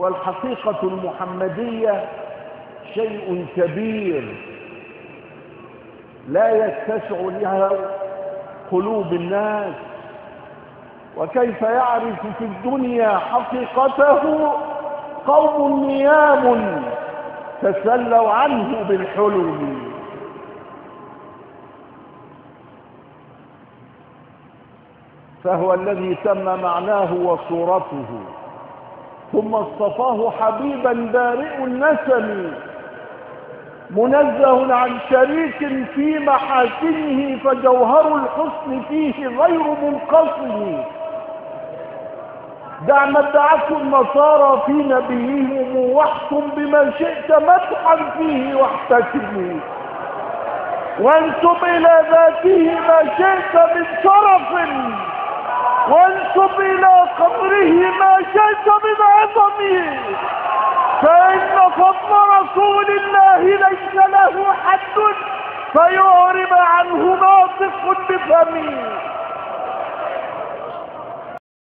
والحقيقة المحمدية شيء كبير لا يتسع لها قلوب الناس. وكيف يعرف في الدنيا حقيقته قوم نيام تسلوا عنه بالحلم. فهو الذي تم معناه وصورته ثم اصطفاه حبيبا بارئ النسم منزه عن شريك في محاسنه، فجوهر الحسن فيه غير منقسم. دع ما ادعته النصارى في نبيهم واحكم بما شئت مدحا فيه واحتكم، وانسب الى ذاته ما شئت من شرف، وانسب الى قبره ما شئت من عظمه، فان فضل رسول الله ليس له حد فيعرب عنه ناطق بفمه.